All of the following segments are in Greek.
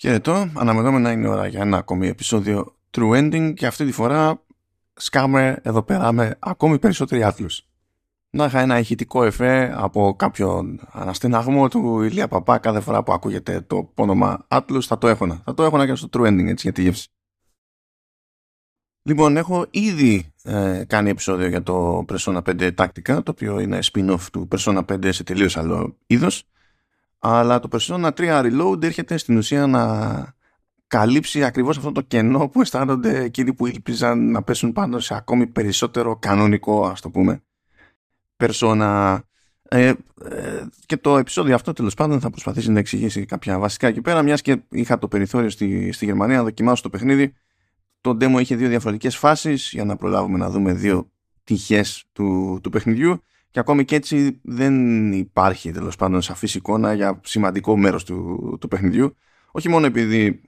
Χαιρετώ, αναμενόμενα είναι η ώρα για ένα ακόμη επεισόδιο True Ending και αυτή τη φορά σκάμε εδώ πέρα με ακόμη περισσότεροι Atlus. Να είχα ένα ηχητικό εφέ από κάποιον αναστεναγμό του Ηλία Παπά κάθε φορά που ακούγεται το όνομα Atlus, θα το έχωνα και στο True Ending, έτσι για τη γεύση. Λοιπόν, έχω ήδη κάνει επεισόδιο για το Persona 5 Tactica, το οποίο είναι spin-off του Persona 5 σε τελείως άλλο είδος. Αλλά το Persona 3 Reload έρχεται στην ουσία να καλύψει ακριβώς αυτό το κενό που αισθάνονται εκείνοι που ήλπιζαν να πέσουν πάνω σε ακόμη περισσότερο κανονικό, ας το πούμε, Persona. Και το επεισόδιο αυτό τέλος πάντων θα προσπαθήσει να εξηγήσει κάποια βασικά εκεί πέρα, μιας και είχα το περιθώριο στη Γερμανία να δοκιμάσω το παιχνίδι. Το demo είχε δύο διαφορετικές φάσεις για να προλάβουμε να δούμε δύο τυχές του παιχνιδιού. Και ακόμη και έτσι δεν υπάρχει τέλος πάντων σαφής εικόνα για σημαντικό μέρος του παιχνιδιού. Όχι μόνο επειδή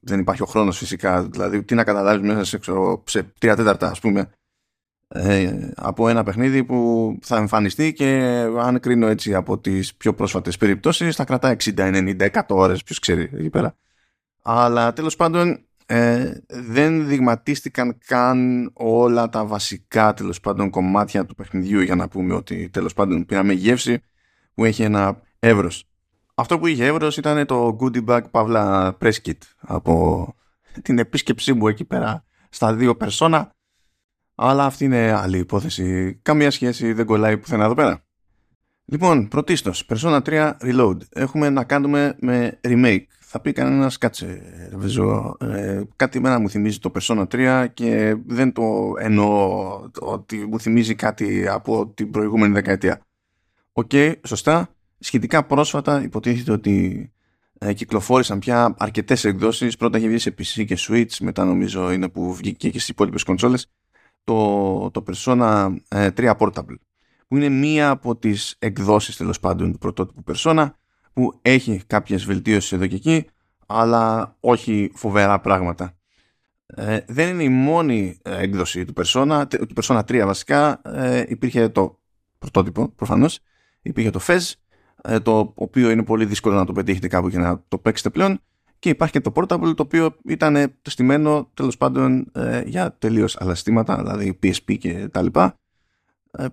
δεν υπάρχει ο χρόνος φυσικά, δηλαδή τι να καταλάβεις μέσα σε 3/4 ας πούμε από ένα παιχνίδι που θα εμφανιστεί και αν κρίνω έτσι από τις πιο πρόσφατες περιπτώσεις θα κρατά 60-90-100 ώρες, ποιος ξέρει εκεί πέρα. Αλλά τέλος πάντων δεν δειγματίστηκαν καν όλα τα βασικά τέλος πάντων κομμάτια του παιχνιδιού για να πούμε ότι τέλος πάντων πήραμε γεύση που έχει ένα εύρος. Αυτό που είχε εύρος ήταν το goodie bag παύλα press kit από την επίσκεψή μου εκεί πέρα στα δύο Persona, αλλά αυτή είναι άλλη υπόθεση, καμία σχέση δεν κολλάει πουθενά εδώ πέρα. Λοιπόν, πρωτίστως, Persona 3 Reload. Έχουμε να κάνουμε με remake. Θα πει κανένας, κάτσε, βίζω, κάτι εμένα μου θυμίζει το Persona 3 και δεν το εννοώ ότι μου θυμίζει κάτι από την προηγούμενη δεκαετία. Οκ, σωστά. Σχετικά πρόσφατα υποτίθεται ότι κυκλοφόρησαν πια αρκετές εκδόσεις. Πρώτα είχε βγει σε PC και Switch, μετά νομίζω είναι που βγήκε και στις υπόλοιπες κονσόλες. Το Persona 3 Portable, που είναι μία από τις εκδόσεις τέλος πάντων του πρωτότυπου Persona, που έχει κάποιες βελτίωσεις εδώ και εκεί, αλλά όχι φοβερά πράγματα. Δεν είναι η μόνη έκδοση του Persona 3 βασικά. Υπήρχε το πρωτότυπο προφανώς, υπήρχε το Fes, το οποίο είναι πολύ δύσκολο να το πετύχετε κάπου και να το παίξετε πλέον, και υπάρχει και το Portable, το οποίο ήταν στημένο τέλος πάντων για τελείως άλλα συστήματα, δηλαδή PSP και τα λοιπά.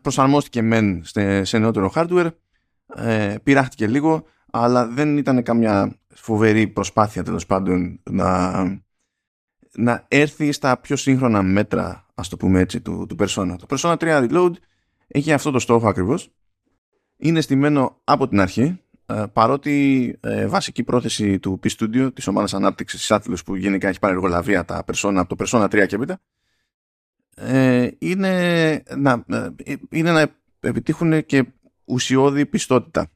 Προσαρμόστηκε μεν σε νεότερο hardware, πειράχτηκε λίγο, αλλά δεν ήταν καμιά φοβερή προσπάθεια τέλος πάντων να έρθει στα πιο σύγχρονα μέτρα, ας το πούμε έτσι, του Persona. Το Persona 3 Reload έχει αυτό το στόχο ακριβώς. Είναι στημένο από την αρχή, παρότι βασική πρόθεση του P-Studio, της ομάδας ανάπτυξης της Atlus, που γενικά έχει πάρει εργολαβία τα Persona από το Persona 3 και έπειτα, είναι να επιτύχουν και ουσιώδη πιστότητα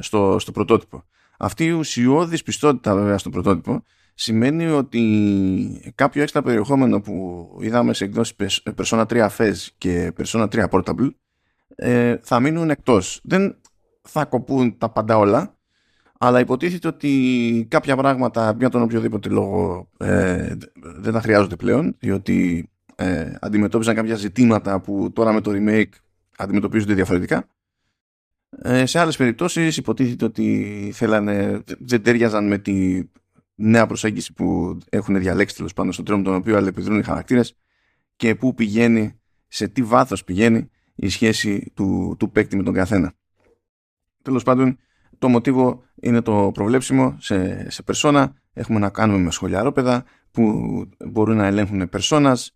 στο πρωτότυπο. Αυτή η ουσιώδης πιστότητα βέβαια στο πρωτότυπο σημαίνει ότι κάποιο έξτρα περιεχόμενο που είδαμε σε εκδόσεις Persona 3 Fes και Persona 3 Portable θα μείνουν εκτός. Δεν θα κοπούν τα πάντα όλα, αλλά υποτίθεται ότι κάποια πράγματα για τον οποιοδήποτε λόγο δεν τα χρειάζονται πλέον, διότι αντιμετώπιζαν κάποια ζητήματα που τώρα με το remake αντιμετωπίζονται διαφορετικά. Σε άλλες περιπτώσεις υποτίθεται ότι δεν ταιριάζαν με τη νέα προσέγγιση που έχουν διαλέξει τέλος πάντων στον τρόπο τον οποίο αλληλεπιδρούν οι χαρακτήρες και πού πηγαίνει, σε τι βάθος πηγαίνει η σχέση του παίκτη με τον καθένα. Τέλος πάντων, το μοτίβο είναι το προβλέψιμο σε Persona. Έχουμε να κάνουμε με σχολιαρόπαιδα που μπορούν να ελέγχουν Personas.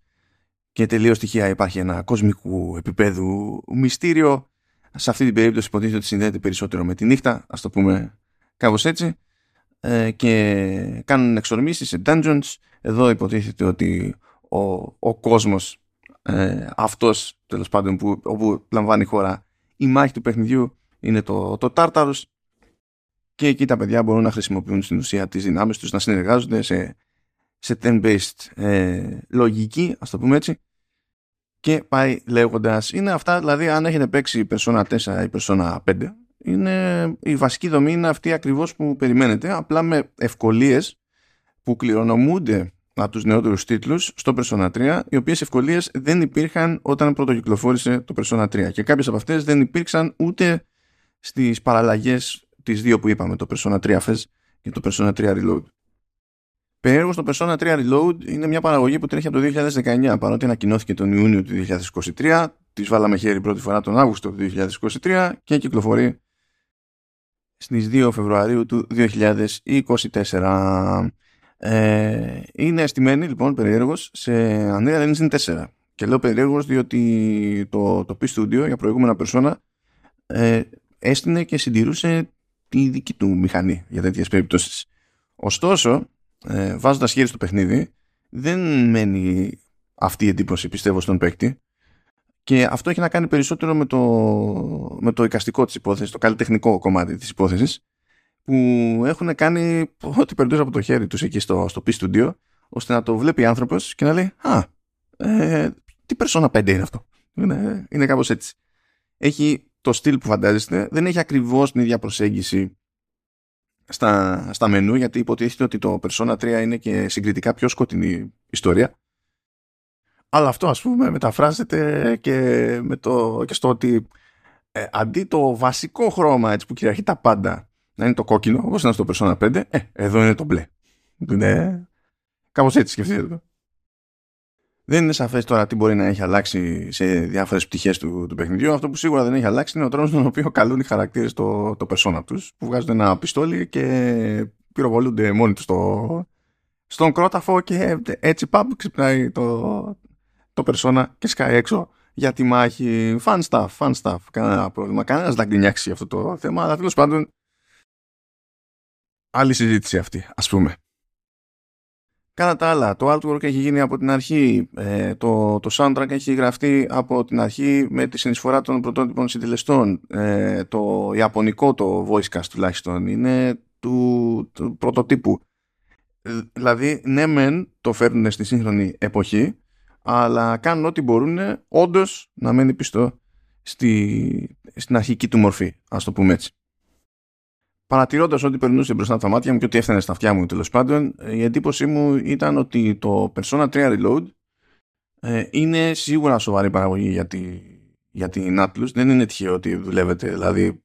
Και τελείως τυχαία υπάρχει ένα κοσμικού επίπεδου μυστήριο. Σε αυτή την περίπτωση υποτίθεται ότι συνδέεται περισσότερο με τη νύχτα, ας το πούμε κάπως έτσι. Και κάνουν εξορμήσεις σε dungeons. Εδώ υποτίθεται ότι ο κόσμος αυτός τέλος πάντων όπου λαμβάνει η χώρα η μάχη του παιχνιδιού είναι το Tartarus. Και εκεί τα παιδιά μπορούν να χρησιμοποιούν στην ουσία τις δυνάμεις τους, να συνεργάζονται σε turn-based λογική, ας το πούμε έτσι, και πάει λέγοντας. Είναι αυτά, δηλαδή αν έχετε παίξει Persona 4 ή Persona 5, η βασική δομή είναι αυτή ακριβώς που περιμένετε, απλά με ευκολίες που κληρονομούνται από τους νεότερους τίτλους στο Persona 3, οι οποίες ευκολίες δεν υπήρχαν όταν πρωτοκυκλοφόρησε το Persona 3, και κάποιες από αυτές δεν υπήρξαν ούτε στις παραλλαγές τις δύο που είπαμε, το Persona 3 Fes και το Persona 3 Reload. Περίεργος, το Persona 3 Reload είναι μια παραγωγή που τρέχει από το 2019, παρότι ανακοινώθηκε τον Ιούνιο του 2023, της βάλαμε χέρι πρώτη φορά τον Αύγουστο του 2023 και κυκλοφορεί στις 2 Φεβρουαρίου του 2024. Είναι αισθημένη λοιπόν περίεργος σε Unreal Engine 4. Και λέω περίεργος διότι το P-Studio για προηγούμενα Persona έστεινε και συντηρούσε τη δική του μηχανή για τέτοιες περιπτώσεις. Ωστόσο, βάζοντας χέρι στο παιχνίδι, δεν μένει αυτή η εντύπωση, πιστεύω, στον παίκτη. Και αυτό έχει να κάνει περισσότερο με το εικαστικό της υπόθεσης, το καλλιτεχνικό κομμάτι της υπόθεσης, που έχουν κάνει ό,τι περνούσε από το χέρι τους εκεί στο P-Studio, ώστε να το βλέπει άνθρωπος και να λέει τι Persona 5 είναι αυτό. Είναι κάπως έτσι. Έχει το στυλ που φαντάζεστε, δεν έχει ακριβώς την ίδια προσέγγιση στα μενού, γιατί υποτίθεται ότι το Persona 3 είναι και συγκριτικά πιο σκοτεινή ιστορία. Αλλά αυτό, ας πούμε, μεταφράζεται και στο ότι αντί το βασικό χρώμα, έτσι, που κυριαρχεί τα πάντα, να είναι το κόκκινο, όπως είναι στο Persona 5, εδώ είναι το μπλε. Ναι. Κάπως έτσι, σκεφτείτε το. Δεν είναι σαφές τώρα τι μπορεί να έχει αλλάξει σε διάφορες πτυχές του παιχνιδιού. Αυτό που σίγουρα δεν έχει αλλάξει είναι ο τρόπος τον οποίο καλούν οι χαρακτήρες το persona τους, που βγάζουν ένα πιστόλι και πυροβολούνται μόνοι τους στον κρόταφο και έτσι παμπ ξυπνάει το persona και σκάει έξω για τη μάχη. Fun stuff. Κανένα πρόβλημα. Κανένας να γκρινιάξει για αυτό το θέμα, αλλά τέλος πάντων άλλη συζήτηση αυτή, ας πούμε. Κατά τα άλλα, το artwork έχει γίνει από την αρχή, το soundtrack έχει γραφτεί από την αρχή με τη συνεισφορά των πρωτότυπων συντελεστών, το ιαπωνικό το voice cast τουλάχιστον είναι του πρωτοτύπου. Δηλαδή ναι μεν το φέρνουν στη σύγχρονη εποχή, αλλά κάνουν ό,τι μπορούν όντως να μένει πιστό στην αρχική του μορφή, ας το πούμε έτσι. Παρατηρώντας ότι περνούσε μπροστά από τα μάτια μου και ότι έφτανε στα αυτιά μου, τέλος πάντων, η εντύπωσή μου ήταν ότι το Persona 3 Reload είναι σίγουρα σοβαρή παραγωγή για την Atlus. Δεν είναι τυχαίο ότι δουλεύετε, δηλαδή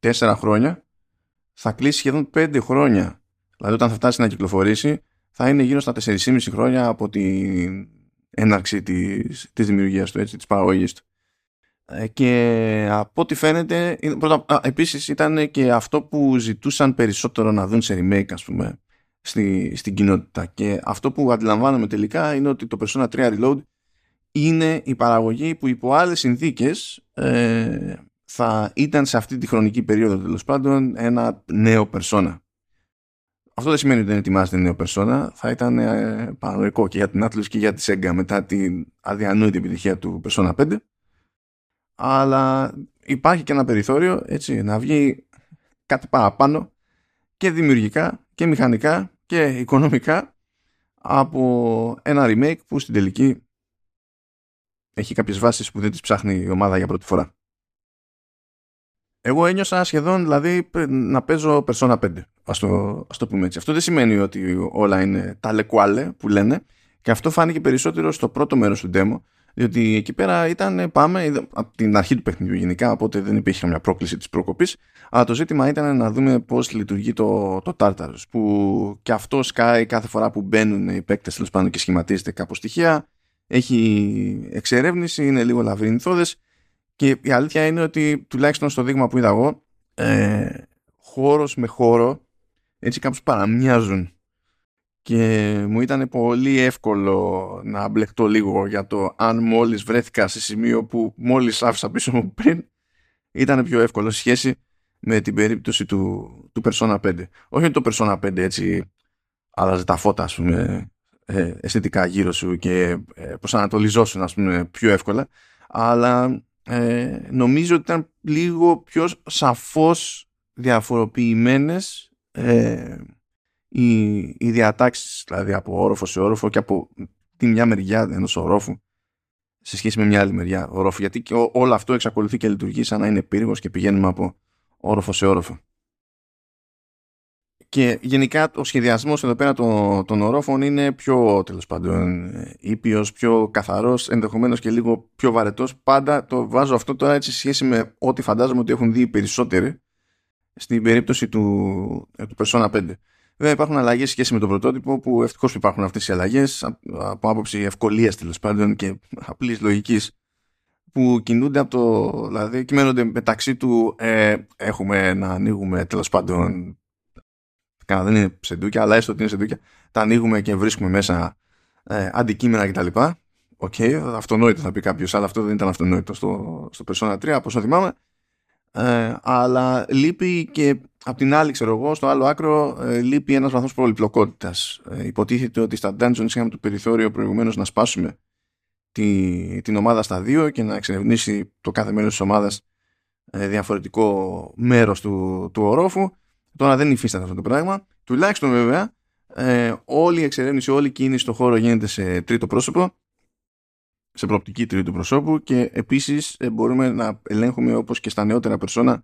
4 χρόνια, θα κλείσει σχεδόν 5 χρόνια. Δηλαδή όταν θα φτάσει να κυκλοφορήσει θα είναι γύρω στα 4,5 χρόνια από την έναρξη της δημιουργίας του, έτσι, της παραγωγής του. Και από ό,τι φαίνεται επίσης ήταν και αυτό που ζητούσαν περισσότερο να δουν σε remake, ας πούμε, στην κοινότητα, και αυτό που αντιλαμβάνομαι τελικά είναι ότι το Persona 3 Reload είναι η παραγωγή που υπό άλλες συνθήκες θα ήταν σε αυτή τη χρονική περίοδο, τέλος πάντων, ένα νέο Persona. Αυτό δεν σημαίνει ότι δεν ετοιμάζεται νέο Persona, θα ήταν παρανοϊκό και για την Atlus και για τη SEGA μετά την αδιανόητη επιτυχία του Persona 5. Αλλά υπάρχει και ένα περιθώριο, έτσι, να βγει κάτι παραπάνω και δημιουργικά και μηχανικά και οικονομικά από ένα remake που στην τελική έχει κάποιες βάσεις που δεν τις ψάχνει η ομάδα για πρώτη φορά. Εγώ ένιωσα σχεδόν, δηλαδή, να παίζω Persona 5, ας το πούμε έτσι. Αυτό δεν σημαίνει ότι όλα είναι τα λεκουάλε που λένε, και αυτό φάνηκε περισσότερο στο πρώτο μέρος του demo, διότι εκεί πέρα ήταν από την αρχή του παιχνιδιού γενικά, οπότε δεν υπήρχε καμιά πρόκληση της προκοπής, αλλά το ζήτημα ήταν να δούμε πώς λειτουργεί το Tartarus, που και αυτό σκάει κάθε φορά που μπαίνουν οι παίκτες, τέλος πάντων, και σχηματίζεται κάπως στοιχεία, έχει εξερεύνηση, είναι λίγο λαβυρινθώδες, και η αλήθεια είναι ότι τουλάχιστον στο δείγμα που είδα εγώ, χώρος με χώρο έτσι κάπως παραμοιάζουν. Και μου ήταν πολύ εύκολο να μπλεχτώ λίγο για το αν μόλις βρέθηκα σε σημείο που μόλις άφησα πίσω μου πριν, ήταν πιο εύκολο σε σχέση με την περίπτωση του Persona 5. Όχι ότι το Persona 5 έτσι άλλαζε τα φώτα, ας πούμε, αισθητικά γύρω σου και προσανατολιζόσουν, ας πούμε, πιο εύκολα, αλλά νομίζω ότι ήταν λίγο πιο σαφώς διαφοροποιημένες οι διατάξεις, δηλαδή από όροφο σε όροφο και από τη μια μεριά ενός ορόφου σε σχέση με μια άλλη μεριά ορόφου, γιατί και όλο αυτό εξακολουθεί και λειτουργεί σαν να είναι πύργος και πηγαίνουμε από όροφο σε όροφο. Και γενικά ο σχεδιασμός εδώ πέρα των ορόφων είναι πιο, τέλος πάντων, ήπιος, πιο καθαρός, ενδεχομένως και λίγο πιο βαρετός. Πάντα το βάζω αυτό τώρα έτσι σε σχέση με ό,τι φαντάζομαι ότι έχουν δει οι περισσότεροι στην περίπτωση του Persona 5. Βέβαια υπάρχουν αλλαγές σχέση με τον πρωτότυπο που ευτυχώς υπάρχουν αυτές οι αλλαγές από άποψη ευκολίας τέλος πάντων και απλής λογικής που κινούνται από το, δηλαδή κυμαίνονται μεταξύ του έχουμε να ανοίγουμε τέλος πάντων κανένα δεν είναι σεντούκια αλλά έστω ότι είναι σεντούκια τα ανοίγουμε και βρίσκουμε μέσα αντικείμενα κτλ. Οκ, αυτονόητο θα πει κάποιος, αλλά αυτό δεν ήταν αυτονόητο στο Persona 3 από όσο θυμάμαι. Αλλά λείπει και απ' την άλλη, ξέρω εγώ, στο άλλο άκρο λείπει ένας βαθμός πολυπλοκότητας. Υποτίθεται ότι στα dungeons είχαμε το περιθώριο προηγουμένως να σπάσουμε την ομάδα στα δύο και να εξερευνήσει το κάθε μέλος της ομάδας διαφορετικό μέρος του ορόφου. Τώρα δεν υφίσταται αυτό το πράγμα. Τουλάχιστον βέβαια όλη η εξερεύνηση, όλη η κίνηση στον χώρο γίνεται σε τρίτο πρόσωπο, σε προοπτική τρίτου προσώπου, και επίσης μπορούμε να ελέγχουμε όπως και στα νεότερα Persona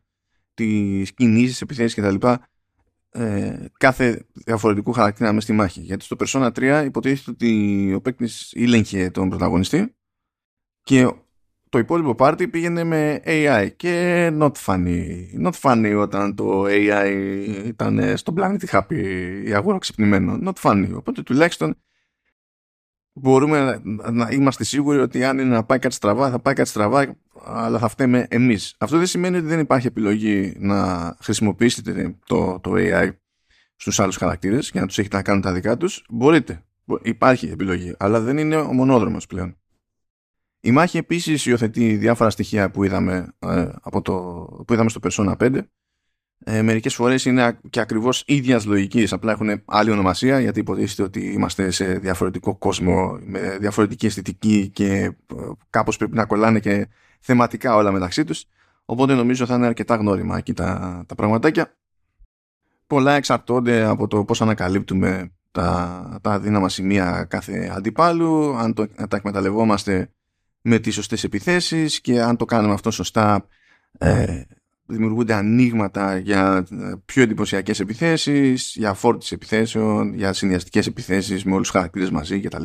τις κινήσεις, επιθέσεις κτλ. Κάθε διαφορετικού χαρακτήρα μέσα στη μάχη. Γιατί στο Persona 3 υποτίθεται ότι ο παίκτης ήλεγχε τον πρωταγωνιστή και το υπόλοιπο πάρτι πήγαινε με AI. Και not funny. Not funny όταν το AI ήταν στον πλανήτη χάπι, η αγορά ξυπνημένο. Not funny. Οπότε τουλάχιστον μπορούμε να είμαστε σίγουροι ότι αν είναι να πάει κάτι στραβά, θα πάει κάτι στραβά, αλλά θα φταίμε εμείς. Αυτό δεν σημαίνει ότι δεν υπάρχει επιλογή να χρησιμοποιήσετε το AI στους άλλους χαρακτήρες και να τους έχετε να κάνουν τα δικά τους. Μπορείτε. Υπάρχει επιλογή, αλλά δεν είναι ο μονόδρομος πλέον. Η μάχη επίσης υιοθετεί διάφορα στοιχεία που είδαμε στο Persona 5. Μερικές φορές είναι και ακριβώς ίδιας λογικής, απλά έχουν άλλη ονομασία γιατί υποτίθεται ότι είμαστε σε διαφορετικό κόσμο με διαφορετική αισθητική και κάπως πρέπει να κολλάνε και θεματικά όλα μεταξύ τους, οπότε νομίζω θα είναι αρκετά γνώριμα εκεί τα πραγματάκια. Πολλά εξαρτώνται από το πώς ανακαλύπτουμε τα αδύναμα σημεία κάθε αντιπάλου, αν τα εκμεταλλευόμαστε με τις σωστές επιθέσεις και αν το κάνουμε αυτό σωστά δημιουργούνται ανοίγματα για πιο εντυπωσιακές επιθέσεις, για φόρτιες επιθέσεων, για συνδυαστικές επιθέσεις με όλους τους χαρακτήρες μαζί κτλ.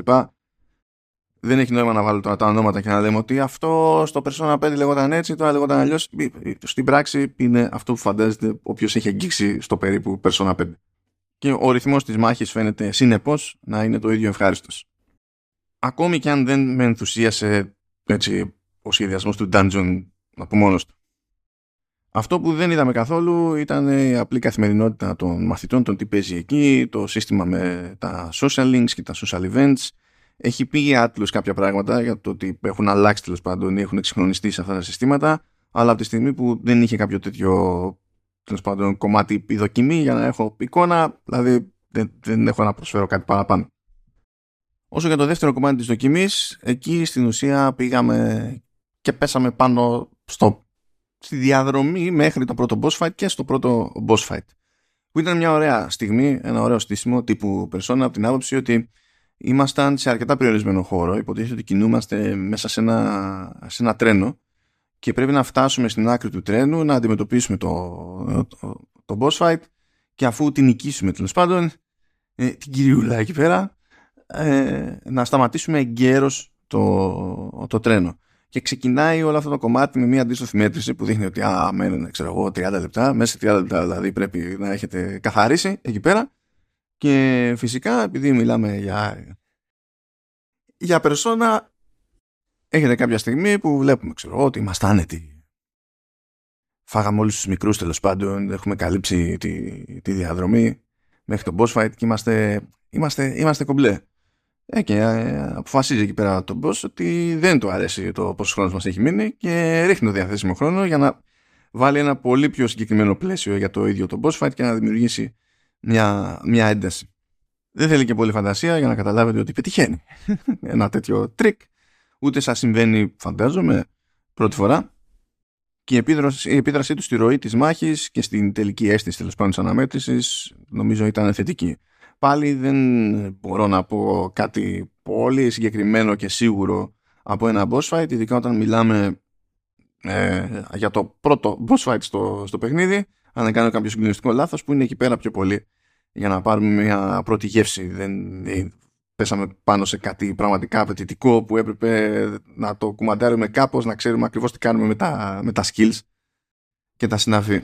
Δεν έχει νόημα να βάλω τώρα τα ονόματα και να λέμε ότι αυτό στο Persona 5 λέγονταν έτσι, τώρα λέγονταν αλλιώς. Στην πράξη είναι αυτό που φαντάζεται όποιος έχει αγγίξει στο περίπου Persona 5. Και ο ρυθμός της μάχης φαίνεται συνεπώς να είναι το ίδιο ευχάριστος. Ακόμη και αν δεν με ενθουσίασε έτσι, ο σχεδιασμός του Dungeon από μόνος του. Αυτό που δεν είδαμε καθόλου ήταν η απλή καθημερινότητα των μαθητών, τον τι παίζει εκεί, το σύστημα με τα social links και τα social events. Έχει πει η Atlus κάποια πράγματα για το ότι έχουν αλλάξει τέλος πάντων ή έχουν εξυγχρονιστεί σε αυτά τα συστήματα, αλλά από τη στιγμή που δεν είχε κάποιο τέτοιο τέλος πάντων κομμάτι η δοκιμή για να έχω εικόνα, δηλαδή δεν έχω να προσφέρω κάτι παραπάνω. Όσο για το δεύτερο κομμάτι της δοκιμής, εκεί στην ουσία πήγαμε και πέσαμε πάνω στη διαδρομή μέχρι το πρώτο boss fight και στο πρώτο boss fight, που ήταν μια ωραία στιγμή, ένα ωραίο στήσιμο τύπου Persona, από την άποψη ότι ήμασταν σε αρκετά περιορισμένο χώρο. Υποτίθεται ότι κινούμαστε μέσα σε ένα τρένο και πρέπει να φτάσουμε στην άκρη του τρένου να αντιμετωπίσουμε το boss fight, και αφού την νικήσουμε τέλος πάντων την κυριούλα εκεί πέρα να σταματήσουμε εγκαίρως το τρένο. Και ξεκινάει όλο αυτό το κομμάτι με μια αντίστροφη μέτρηση που δείχνει ότι μένουν, ξέρω εγώ, 30 λεπτά. Μέσα σε 30 λεπτά δηλαδή πρέπει να έχετε καθαρίσει εκεί πέρα. Και φυσικά, επειδή μιλάμε για περσόνα, έχετε κάποια στιγμή που βλέπουμε, ξέρω εγώ, ότι είμαστε άνετοι. Φάγαμε όλους τους μικρούς τέλος πάντων. Έχουμε καλύψει τη διαδρομή μέχρι το boss fight και είμαστε κομπλέ. Και αποφασίζει εκεί πέρα τον boss ότι δεν του αρέσει το πόσο χρόνος μας έχει μείνει και ρίχνει το διαθέσιμο χρόνο για να βάλει ένα πολύ πιο συγκεκριμένο πλαίσιο για το ίδιο το boss fight και να δημιουργήσει μια ένταση. Δεν θέλει και πολύ φαντασία για να καταλάβετε ότι πετυχαίνει ένα τέτοιο τρίκ. Ούτε σας συμβαίνει, φαντάζομαι, πρώτη φορά. Και η επίδρασή του στη ροή της μάχης και στην τελική αίσθηση τέλος πάντων της αναμέτρησης νομίζω ήταν θετική. Πάλι δεν μπορώ να πω κάτι πολύ συγκεκριμένο και σίγουρο από ένα boss fight, ειδικά όταν μιλάμε για το πρώτο boss fight στο παιχνίδι, αν δεν κάνω κάποιο συγκλονιστικό λάθος, που είναι εκεί πέρα πιο πολύ για να πάρουμε μια πρώτη γεύση. Δεν πέσαμε πάνω σε κάτι πραγματικά απαιτητικό που έπρεπε να το κουμαντάρουμε κάπως, να ξέρουμε ακριβώς τι κάνουμε με τα skills και τα συναφή.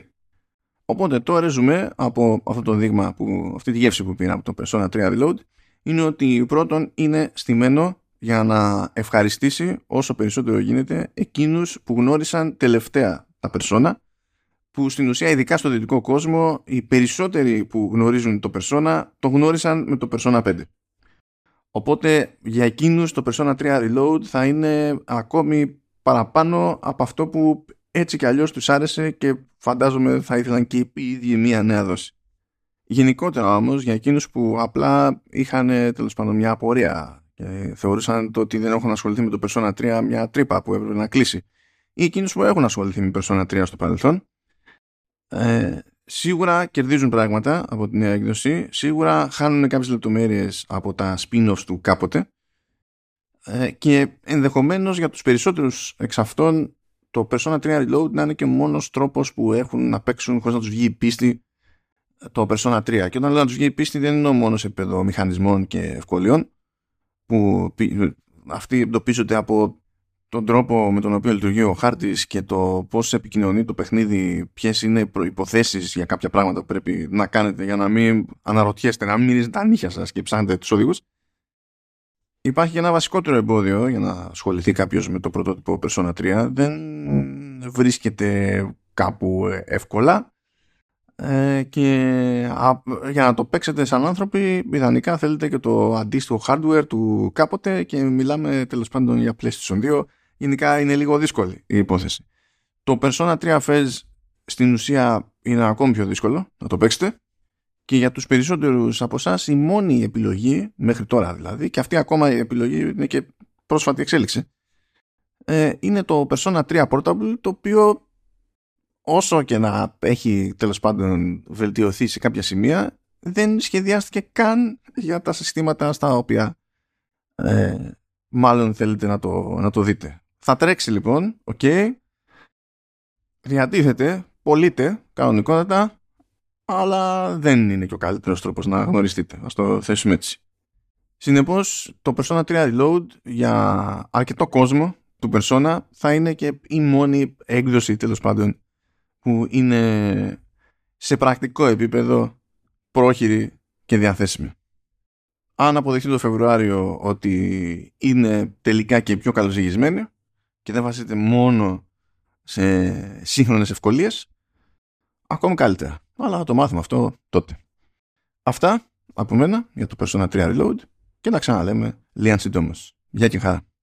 Οπότε το ρεζουμέ από αυτό το δείγμα, αυτή τη γεύση που πήρα από το Persona 3 Reload, είναι ότι πρώτον είναι στημένο για να ευχαριστήσει όσο περισσότερο γίνεται εκείνους που γνώρισαν τελευταία τα Persona, που στην ουσία ειδικά στο δυτικό κόσμο οι περισσότεροι που γνωρίζουν το Persona το γνώρισαν με το Persona 5. Οπότε για εκείνους το Persona 3 Reload θα είναι ακόμη παραπάνω από αυτό που έτσι κι αλλιώς τους άρεσε και φαντάζομαι θα ήθελαν και οι ίδιοι μία νέα δόση. Γενικότερα όμως για εκείνους που απλά είχαν τέλος πάντων μια απορία και θεωρούσαν το ότι δεν έχουν ασχοληθεί με το Persona 3 μια τρύπα που έπρεπε να κλείσει, ή εκείνους που έχουν ασχοληθεί με Persona 3 στο παρελθόν, σίγουρα κερδίζουν πράγματα από τη νέα έκδοση, σίγουρα χάνουν κάποιες λεπτομέρειες από τα spin-offs του κάποτε, και ενδεχομένως για τους περισσότερους εξ αυτών το Persona 3 Reload να είναι και μόνος τρόπος που έχουν να παίξουν χωρίς να τους βγει η πίστη το Persona 3. Και όταν λέω να τους βγει η πίστη δεν εννοώ μόνο σε επίπεδο μηχανισμών και ευκολιών που αυτοί εντοπίζονται από τον τρόπο με τον οποίο λειτουργεί ο χάρτης και το πώς επικοινωνεί το παιχνίδι, ποιες είναι οι προϋποθέσεις για κάποια πράγματα που πρέπει να κάνετε για να μην αναρωτιέστε, να μην μυρίζετε τα νύχια σας και ψάχνετε τους οδηγούς. Υπάρχει και ένα βασικότερο εμπόδιο για να ασχοληθεί κάποιος με το πρωτότυπο Persona 3. Δεν βρίσκεται κάπου εύκολα, και για να το παίξετε σαν άνθρωποι ιδανικά θέλετε και το αντίστοιχο hardware του κάποτε, και μιλάμε τέλος πάντων για PlayStation 2. Γενικά είναι λίγο δύσκολη η υπόθεση. Το Persona 3 Fes στην ουσία είναι ακόμη πιο δύσκολο να το παίξετε, και για τους περισσότερους από εσάς η μόνη επιλογή μέχρι τώρα δηλαδή, και αυτή ακόμα η επιλογή είναι και πρόσφατη εξέλιξη, είναι το Persona 3 Portable, το οποίο όσο και να έχει τέλος πάντων βελτιωθεί σε κάποια σημεία, δεν σχεδιάστηκε καν για τα συστήματα στα οποία μάλλον θέλετε να το δείτε. Θα τρέξει λοιπόν, ok, διατίθεται, πωλείται κανονικότατα, αλλά δεν είναι και ο καλύτερος τρόπος να γνωριστείτε, ας το θέσουμε έτσι. Συνεπώς το Persona 3 Reload για αρκετό κόσμο του Persona θα είναι και η μόνη έκδοση τέλος πάντων που είναι σε πρακτικό επίπεδο πρόχειρη και διαθέσιμη. Αν αποδειχθεί το Φεβρουάριο ότι είναι τελικά και πιο καλοζυγισμένη και δεν βασίζεται μόνο σε σύγχρονες ευκολίες, ακόμη καλύτερα. Αλλά θα το μάθουμε αυτό τότε. Αυτά από μένα για το Persona 3 Reload, και τα ξαναλέμε λίγαν συντόμως. Γεια και χαρά.